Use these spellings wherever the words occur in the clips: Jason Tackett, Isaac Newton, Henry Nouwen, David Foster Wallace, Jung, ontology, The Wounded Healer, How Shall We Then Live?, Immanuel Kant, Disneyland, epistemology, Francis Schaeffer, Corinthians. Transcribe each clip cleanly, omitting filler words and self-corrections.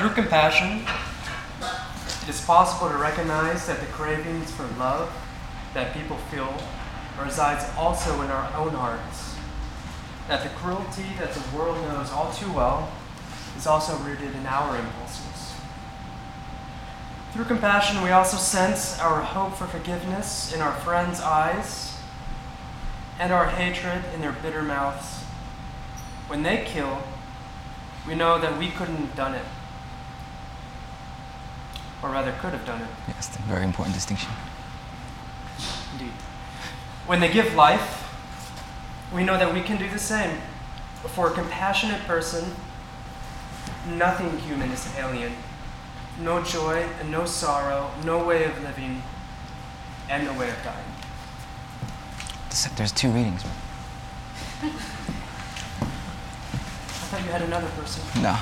Through compassion, it is possible to recognize that the cravings for love that people feel resides also in our own hearts, that the cruelty that the world knows all too well is also rooted in our impulses. Through compassion, we also sense our hope for forgiveness in our friends' eyes and our hatred in their bitter mouths. When they kill, we know that we couldn't have done it, or rather could have done it. Yes, that's a very important distinction. Indeed. When they give life, we know that we can do the same. For a compassionate person, nothing human is alien. No joy and no sorrow, no way of living, and no way of dying. There's two readings. I thought you had another person. No.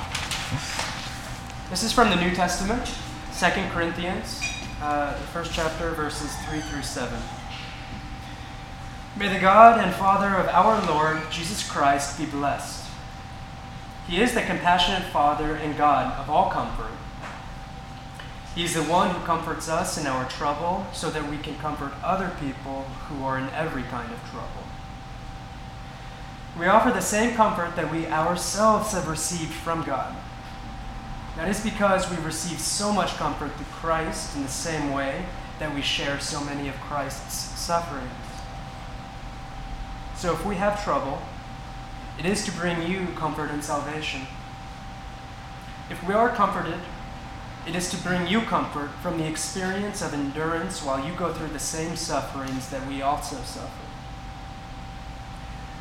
This is from the New Testament, 2 Corinthians, the first chapter, verses 3-7. May the God and Father of our Lord Jesus Christ be blessed. He is the compassionate Father and God of all comfort. He is the one who comforts us in our trouble so that we can comfort other people who are in every kind of trouble. We offer the same comfort that we ourselves have received from God. That is because we receive so much comfort through Christ in the same way that we share so many of Christ's sufferings. So if we have trouble, it is to bring you comfort and salvation. If we are comforted, it is to bring you comfort from the experience of endurance while you go through the same sufferings that we also suffer.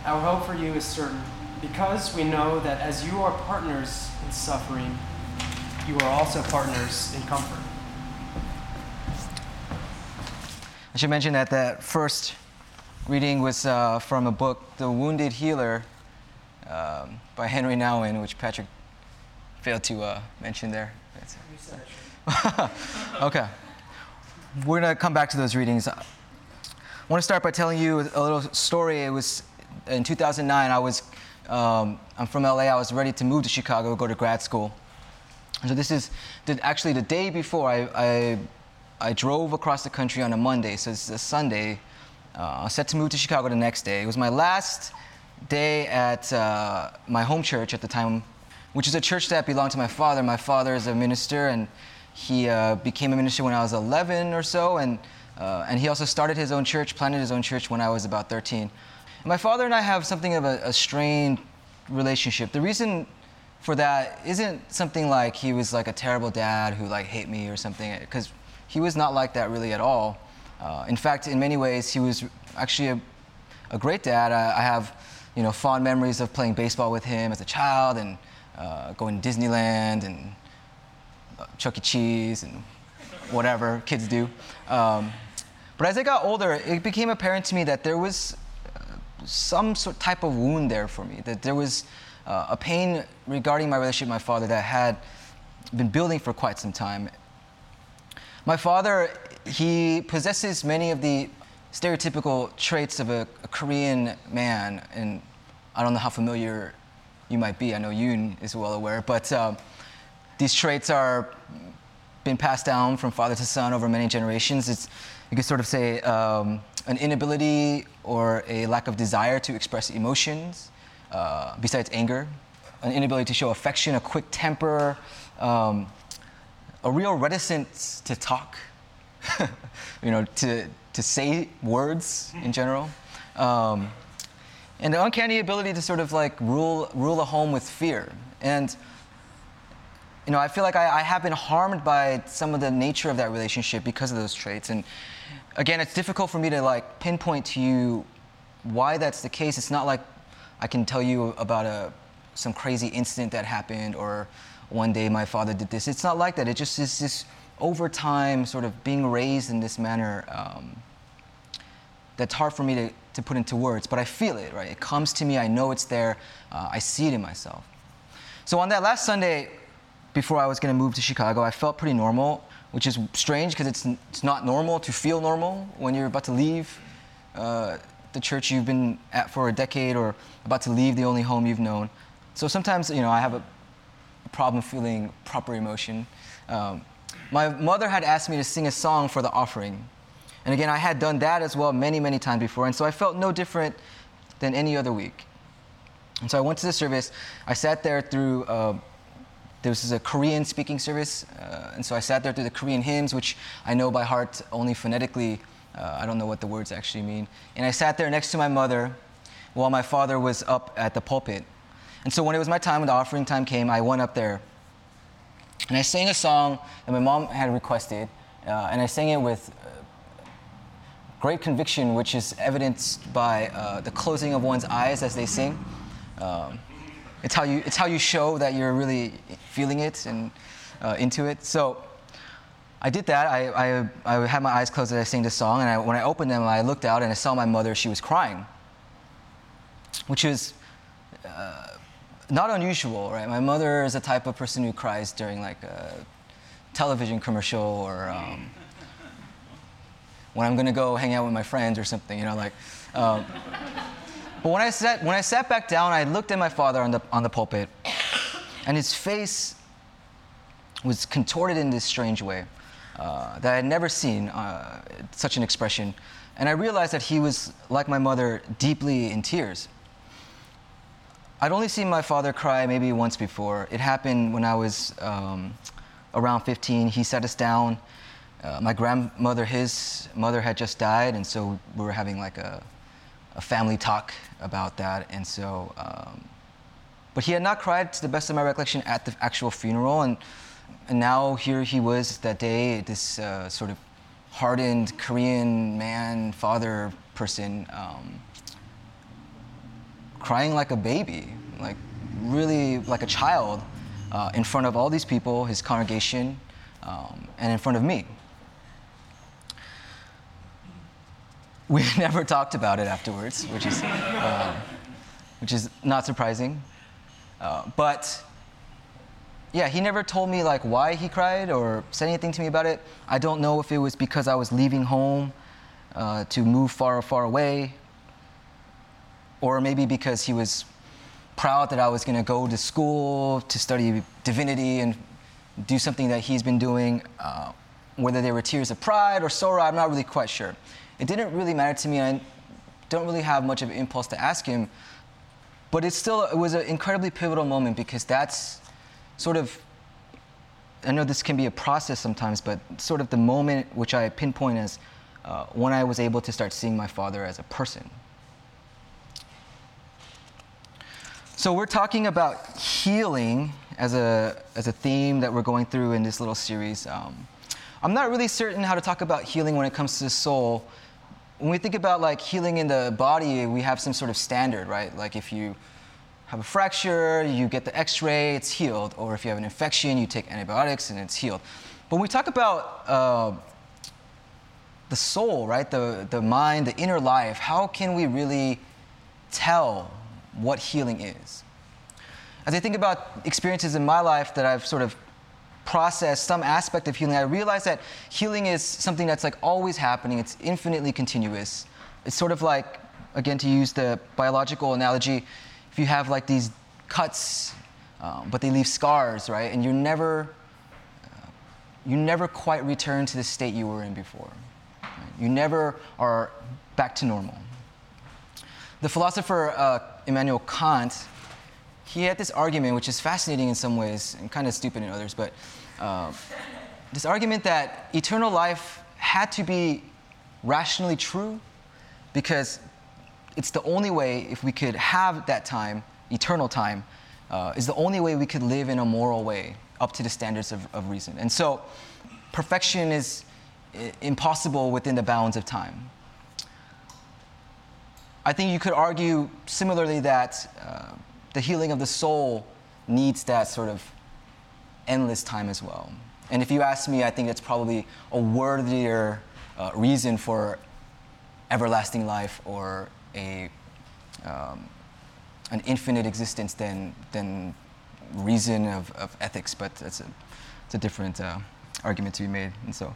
Our hope for you is certain, because we know that as you are partners in suffering, you are also partners in comfort. I should mention that that first reading was from a book, The Wounded Healer, by Henry Nouwen, which Patrick failed to mention there. Okay. We're going to come back to those readings. I want to start by telling you a little story. It was in 2009. I'm from LA. I was ready to move to Chicago, go to grad school. So this is actually the day before I drove across the country on a Monday. So it's a Sunday. I was set to move to Chicago the next day. It was my last day at my home church at the time, which is a church that belonged to my father. My father is a minister, and he became a minister when I was 11 or so, and he also started his own church, planted his own church when I was about 13. And my father and I have something of a strained relationship. The reason for that isn't something like he was like a terrible dad who like hate me or something, because he was not like that really at all. In fact, in many ways, he was actually a great dad. I have, fond memories of playing baseball with him as a child, and going to Disneyland and Chuck E. Cheese and whatever kids do. But as I got older, it became apparent to me that there was some sort of type of wound there for me, that there was a pain regarding my relationship with my father that had been building for quite some time. My father, he possesses many of the stereotypical traits of a Korean man, and I don't know how familiar you might be. I know Yoon is well aware, but these traits are been passed down from father to son over many generations. It's, you could sort of say, an inability or a lack of desire to express emotions, besides anger, an inability to show affection, a quick temper, a real reticence to talk, to say words in general. And the uncanny ability to sort of like rule a home with fear. And, I feel like I have been harmed by some of the nature of that relationship because of those traits. And again, it's difficult for me to like pinpoint to you why that's the case. It's not like I can tell you about some crazy incident that happened, or one day my father did this. It's not like that. It just is this over time sort of being raised in this manner that's hard for me to put into words, but I feel it, right? It comes to me, I know it's there, I see it in myself. So on that last Sunday, before I was gonna move to Chicago, I felt pretty normal, which is strange because it's not normal to feel normal when you're about to leave the church you've been at for a decade, or about to leave the only home you've known. So sometimes, I have problem feeling proper emotion. My mother had asked me to sing a song for the offering. And again, I had done that as well many, many times before. And so I felt no different than any other week. And so I went to the service. I sat there through, this is a Korean speaking service. And so I sat there through the Korean hymns, which I know by heart only phonetically. I don't know what the words actually mean. And I sat there next to my mother while my father was up at the pulpit. And so when it was my time, when the offering time came, I went up there. And I sang a song that my mom had requested, and I sang it with great conviction, which is evidenced by the closing of one's eyes as they sing. It's how you show that you're really feeling it and into it. So I did that. I had my eyes closed as I sang the song, and when I opened them, I looked out and I saw my mother. She was crying, which is not unusual, right? My mother is the type of person who cries during like a television commercial or when I'm gonna go hang out with my friends or something, you know, like. But when I sat back down, I looked at my father on the pulpit, and his face was contorted in this strange way that I had never seen such an expression, and I realized that he was, like my mother, deeply in tears. I'd only seen my father cry maybe once before. It happened when I was around 15. He sat us down. My grandmother, his mother, had just died, and so we were having like a family talk about that. And so, but he had not cried, to the best of my recollection, at the actual funeral. And now here he was that day, this sort of hardened Korean man, father person, crying like a baby, like really like a child, in front of all these people, his congregation, and in front of me. We never talked about it afterwards, which is not surprising. But yeah, he never told me like why he cried or said anything to me about it. I don't know if it was because I was leaving home to move far, far away, or maybe because he was proud that I was going to go to school to study divinity and do something that he's been doing. Whether they were tears of pride or sorrow, I'm not really quite sure. It didn't really matter to me, and I don't really have much of an impulse to ask him. But it was an incredibly pivotal moment, because that's sort of, I know this can be a process sometimes, but sort of the moment which I pinpoint as when I was able to start seeing my father as a person. So we're talking about healing as a theme that we're going through in this little series. I'm not really certain how to talk about healing when it comes to the soul. When we think about like healing in the body, we have some sort of standard, right? Like if you have a fracture, you get the x-ray, it's healed. Or if you have an infection, you take antibiotics and it's healed. But when we talk about the soul, right? The mind, the inner life, how can we really tell what healing is? As I think about experiences in my life that I've sort of processed some aspect of healing, I realize that healing is something that's like always happening. It's infinitely continuous. It's sort of like, again, to use the biological analogy, if you have like these cuts, but they leave scars, right? And you never quite return to the state you were in before. Right? You never are back to normal. The philosopher Immanuel Kant, he had this argument, which is fascinating in some ways and kind of stupid in others, but this argument that eternal life had to be rationally true, because it's the only way, if we could have that time, eternal time, is the only way we could live in a moral way up to the standards of reason. And so perfection is impossible within the bounds of time. I think you could argue similarly that the healing of the soul needs that sort of endless time as well. And if you ask me, I think that's probably a worthier reason for everlasting life or an infinite existence than reason of ethics. But it's a different argument to be made. And so,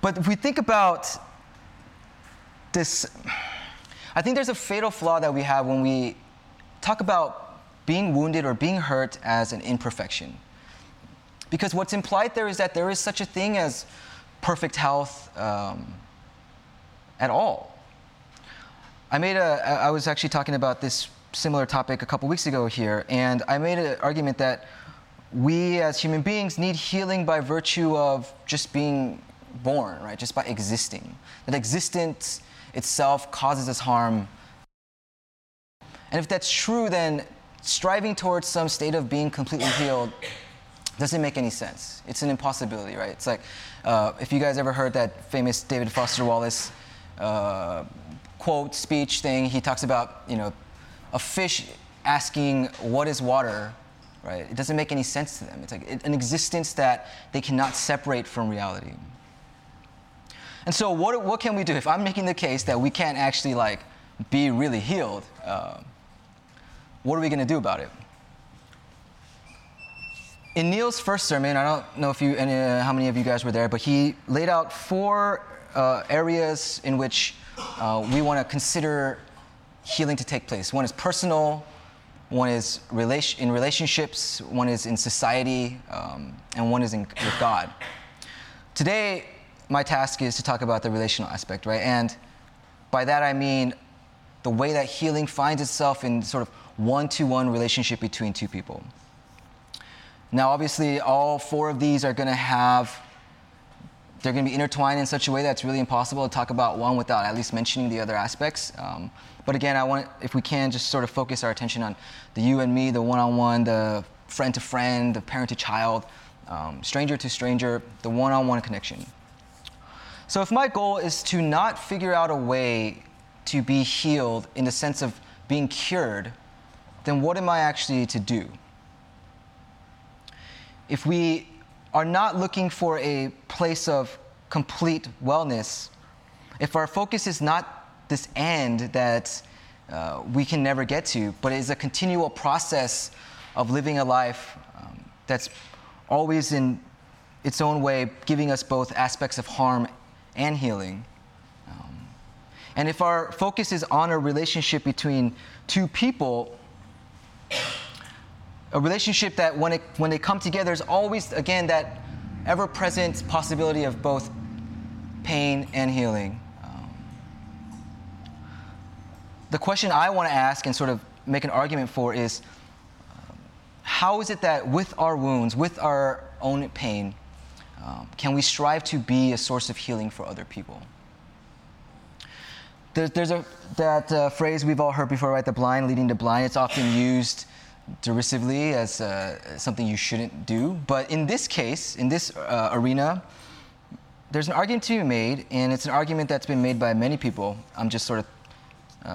but if we think about this. I think there's a fatal flaw that we have when we talk about being wounded or being hurt as an imperfection. Because what's implied there is that there is such a thing as perfect health at all. I was actually talking about this similar topic a couple weeks ago here, and I made an argument that we as human beings need healing by virtue of just being born, right? Just by existing. That existence itself causes us harm. And if that's true, then striving towards some state of being completely healed doesn't make any sense. It's an impossibility, right? It's like, if you guys ever heard that famous David Foster Wallace quote, speech thing, he talks about, you know, a fish asking, what is water, right? It doesn't make any sense to them. It's like an existence that they cannot separate from reality. And so what can we do? If I'm making the case that we can't actually, like, be really healed, what are we going to do about it? In Neil's first sermon, I don't know if how many of you guys were there, but he laid out four areas in which we want to consider healing to take place. One is personal, one is in relationships, one is in society, and one is with God. Today, my task is to talk about the relational aspect, right? And by that I mean the way that healing finds itself in sort of one-to-one relationship between two people. Now, obviously, all four of these are they're going to be intertwined in such a way that it's really impossible to talk about one without at least mentioning the other aspects. But again, I want, if we can, just sort of focus our attention on the you and me, the one-on-one, the friend-to-friend, the parent-to-child, stranger-to-stranger, the one-on-one connection. So if my goal is to not figure out a way to be healed in the sense of being cured, then what am I actually to do? If we are not looking for a place of complete wellness, if our focus is not this end that we can never get to, but is a continual process of living a life that's always in its own way giving us both aspects of harm and healing, and if our focus is on a relationship between two people, a relationship that when they come together is always, again, that ever-present possibility of both pain and healing. The question I want to ask and sort of make an argument for is, how is it that with our wounds, with our own pain, can we strive to be a source of healing for other people? There's that phrase we've all heard before, right? The blind leading the blind. It's often used derisively as something you shouldn't do. But in this case, in this arena, there's an argument to be made, and it's an argument that's been made by many people. I'm just sort of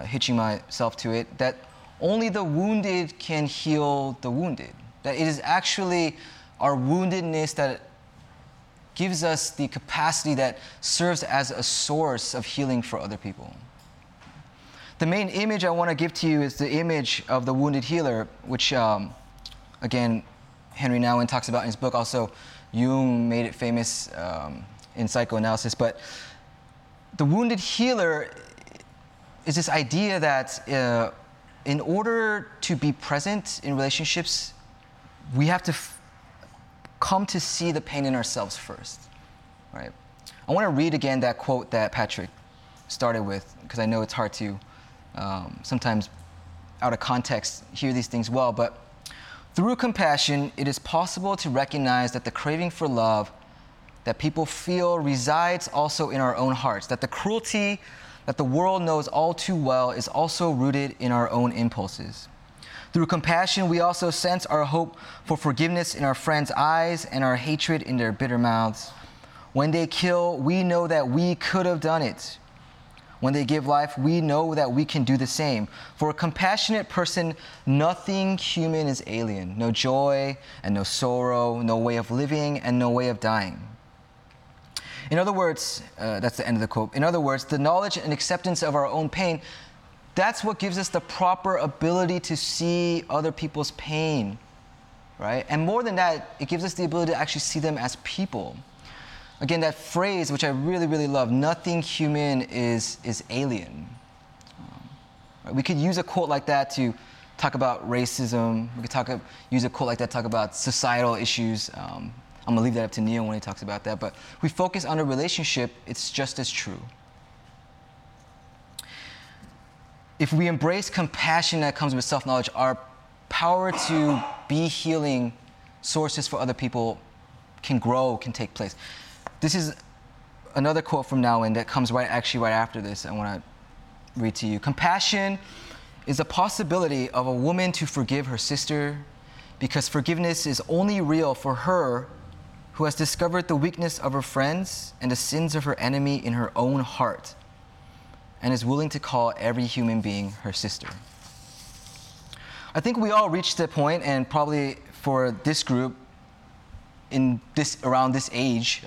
hitching myself to it, that only the wounded can heal the wounded. That it is actually our woundedness that gives us the capacity that serves as a source of healing for other people. The main image I want to give to you is the image of the wounded healer, which, again, Henry Nouwen talks about in his book. Also, Jung made it famous in psychoanalysis. But the wounded healer is this idea that in order to be present in relationships, we have to come to see the pain in ourselves first, right? I want to read again that quote that Patrick started with, because I know it's hard to sometimes out of context hear these things well, but through compassion, it is possible to recognize that the craving for love that people feel resides also in our own hearts, that the cruelty that the world knows all too well is also rooted in our own impulses. Through compassion, we also sense our hope for forgiveness in our friends' eyes and our hatred in their bitter mouths. When they kill, we know that we could have done it. When they give life, we know that we can do the same. For a compassionate person, nothing human is alien. No joy and no sorrow, no way of living and no way of dying. In other words, that's the end of the quote. In other words, the knowledge and acceptance of our own pain, that's what gives us the proper ability to see other people's pain, right? And more than that, it gives us the ability to actually see them as people. Again, that phrase, which I really, really love, nothing human is alien. Right? We could use a quote like that to talk about racism. We could use a quote like that to talk about societal issues. I'm gonna leave that up to Neil when he talks about that. But we focus on a relationship, it's just as true. If we embrace compassion that comes with self-knowledge, our power to be healing sources for other people can grow, can take place. This is another quote from Nouwen that comes right after this. I want to read to you. Compassion is the possibility of a woman to forgive her sister, because forgiveness is only real for her who has discovered the weakness of her friends and the sins of her enemy in her own heart, and is willing to call every human being her sister. I think we all reached that point, and probably for this group, around this age,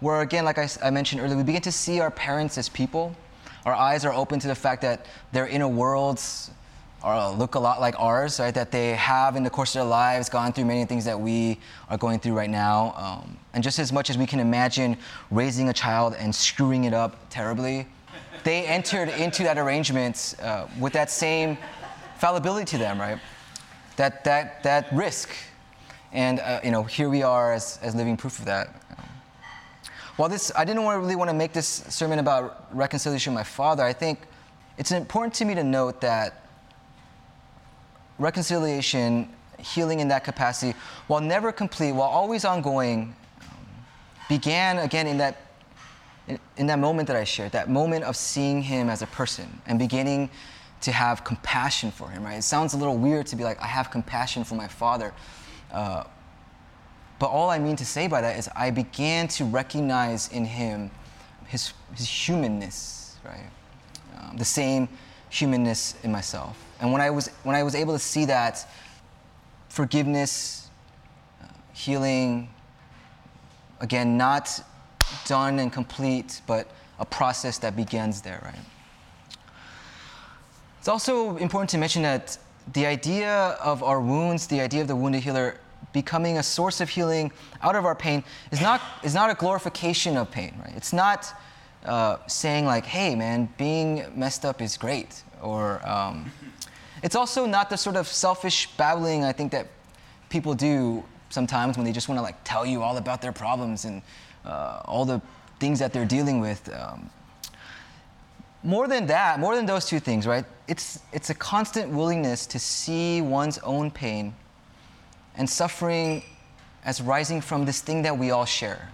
where again, like I mentioned earlier, we begin to see our parents as people. Our eyes are open to the fact that their inner worlds look a lot like ours, right? That they have, in the course of their lives, gone through many things that we are going through right now. And just as much as we can imagine raising a child and screwing it up terribly, they entered into that arrangement with that same fallibility to them, right? That risk. And here we are as living proof of that. While I didn't really want to make this sermon about reconciliation with my father, I think it's important to me to note that reconciliation, healing in that capacity, while never complete, while always ongoing, began again in that moment that I shared, that moment of seeing him as a person and beginning to have compassion for him, right? It sounds a little weird to be like, I have compassion for my father. But all I mean to say by that is I began to recognize in him his humanness, right? The same humanness in myself. And when I was able to see that, forgiveness, healing, again, not done and complete, but a process that begins there, right? It's also important to mention that the idea of our wounds, the idea of the wounded healer becoming a source of healing out of our pain is not a glorification of pain, right? It's not saying like, hey man, being messed up is great. Or it's also not the sort of selfish babbling I think that people do sometimes when they just want to like tell you all about their problems and all the things that they're dealing with. More than that, more than those two things, right? It's a constant willingness to see one's own pain and suffering as rising from this thing that we all share,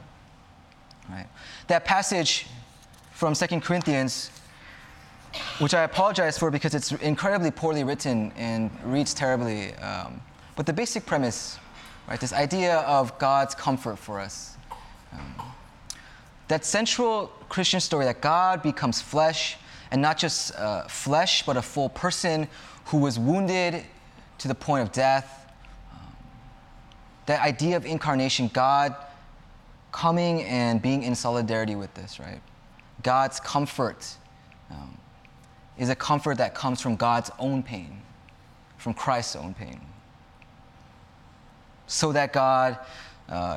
right? That passage from 2 Corinthians, which I apologize for because it's incredibly poorly written and reads terribly, but the basic premise, right? This idea of God's comfort for us. That central Christian story that God becomes flesh, and not just flesh, but a full person who was wounded to the point of death. That idea of incarnation, God coming and being in solidarity with this, right? God's comfort is a comfort that comes from God's own pain, from Christ's own pain. So that God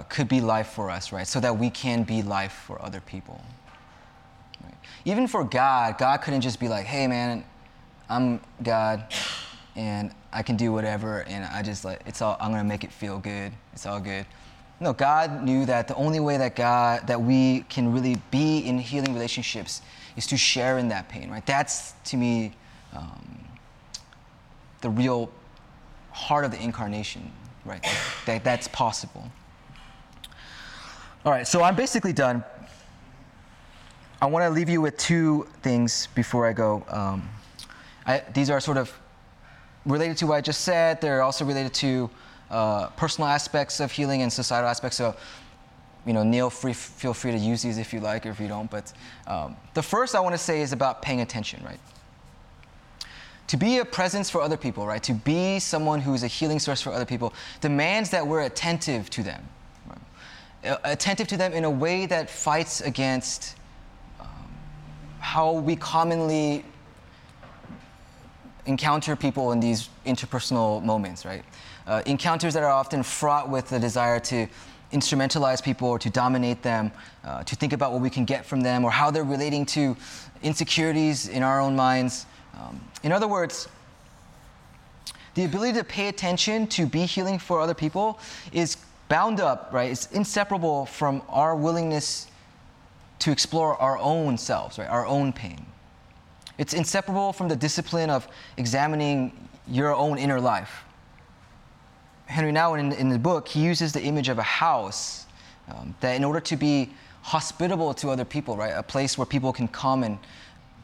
could be life for us, right? So that we can be life for other people. Right? Even for God, God couldn't just be like, hey man, I'm God and I can do whatever and I just like, it's all, I'm gonna make it feel good, it's all good. No, God knew that the only way that we can really be in healing relationships is to share in that pain, right? That's, to me, the real heart of the incarnation, right? That's possible. All right, so I'm basically done. I want to leave you with two things before I go. These are sort of related to what I just said. They're also related to personal aspects of healing and societal aspects. So, Neil, feel free to use these if you like or if you don't. But the first I want to say is about paying attention, right? To be a presence for other people, right? To be someone who is a healing source for other people demands that we're attentive to them. Attentive to them in a way that fights against how we commonly encounter people in these interpersonal moments, right? Encounters that are often fraught with the desire to instrumentalize people or to dominate them, to think about what we can get from them or how they're relating to insecurities in our own minds. In other words, the ability to pay attention, to be healing for other people is bound up, right? It's inseparable from our willingness to explore our own selves, right? Our own pain. It's inseparable from the discipline of examining your own inner life. Henry Nouwen, in the book, he uses the image of a house that in order to be hospitable to other people, right? A place where people can come and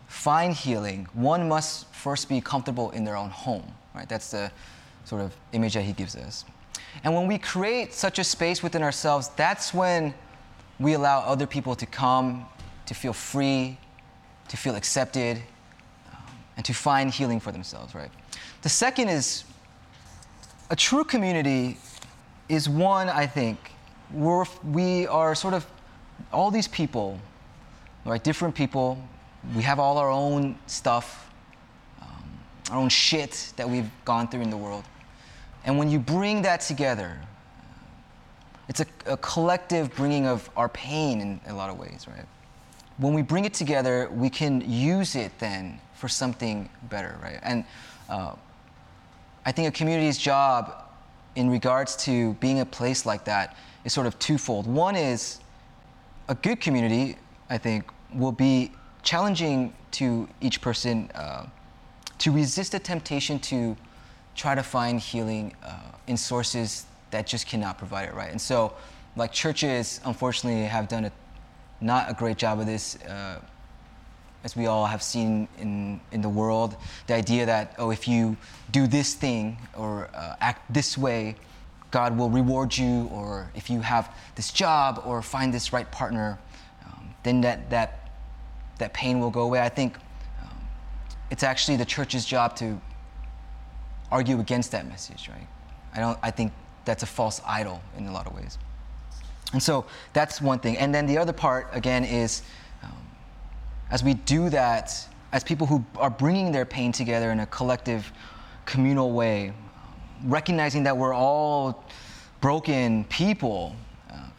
find healing, one must first be comfortable in their own home, right? That's the sort of image that he gives us. And when we create such a space within ourselves, that's when we allow other people to come, to feel free, to feel accepted, and to find healing for themselves, right? The second is, a true community is one, I think, where we are sort of all these people, right? Different people. We have all our own stuff, our own shit that we've gone through in the world. And when you bring that together, it's a collective bringing of our pain in a lot of ways, right? When we bring it together, we can use it then for something better, right? And I think a community's job in regards to being a place like that is sort of twofold. One is, a good community, I think, will be challenging to each person to resist the temptation to try to find healing in sources that just cannot provide it, right? And so, like, churches, unfortunately, have done not a great job of this, as we all have seen in the world. The idea that, oh, if you do this thing or act this way, God will reward you, or if you have this job or find this right partner, then that pain will go away. I think it's actually the church's job to argue against that message, right? I think that's a false idol in a lot of ways. And so that's one thing. And then the other part, again, is as we do that, as people who are bringing their pain together in a collective, communal way, recognizing that we're all broken people,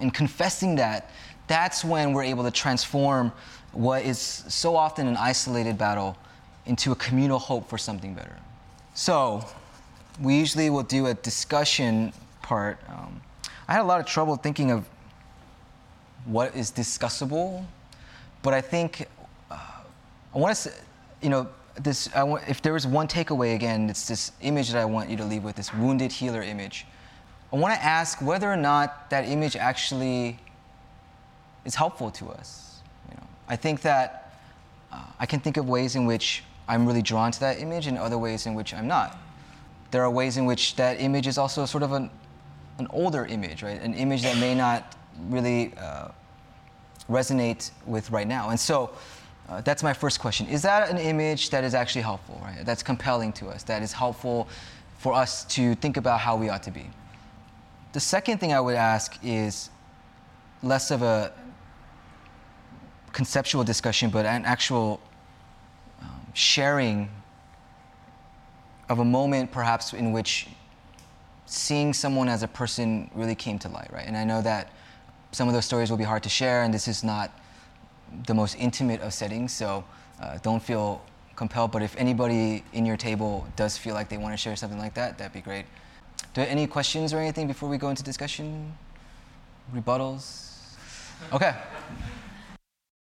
and confessing that, that's when we're able to transform what is so often an isolated battle into a communal hope for something better. So we usually will do a discussion part. I had a lot of trouble thinking of what is discussable, but I think I want to, if there was one takeaway, again, it's this image that I want you to leave with, this wounded healer image. I want to ask whether or not that image actually is helpful to us. I think that I can think of ways in which I'm really drawn to that image and other ways in which I'm not. There are ways in which that image is also sort of an older image, right? An image that may not really resonate with right now. And so that's my first question. Is that an image that is actually helpful, right? That's compelling to us, that is helpful for us to think about how we ought to be? The second thing I would ask is less of a conceptual discussion, but an actual sharing of a moment, perhaps, in which seeing someone as a person really came to light, right? And I know that some of those stories will be hard to share, and this is not the most intimate of settings, so don't feel compelled. But if anybody in your table does feel like they want to share something like that, that'd be great. Do you have any questions or anything before we go into discussion? Rebuttals? Okay.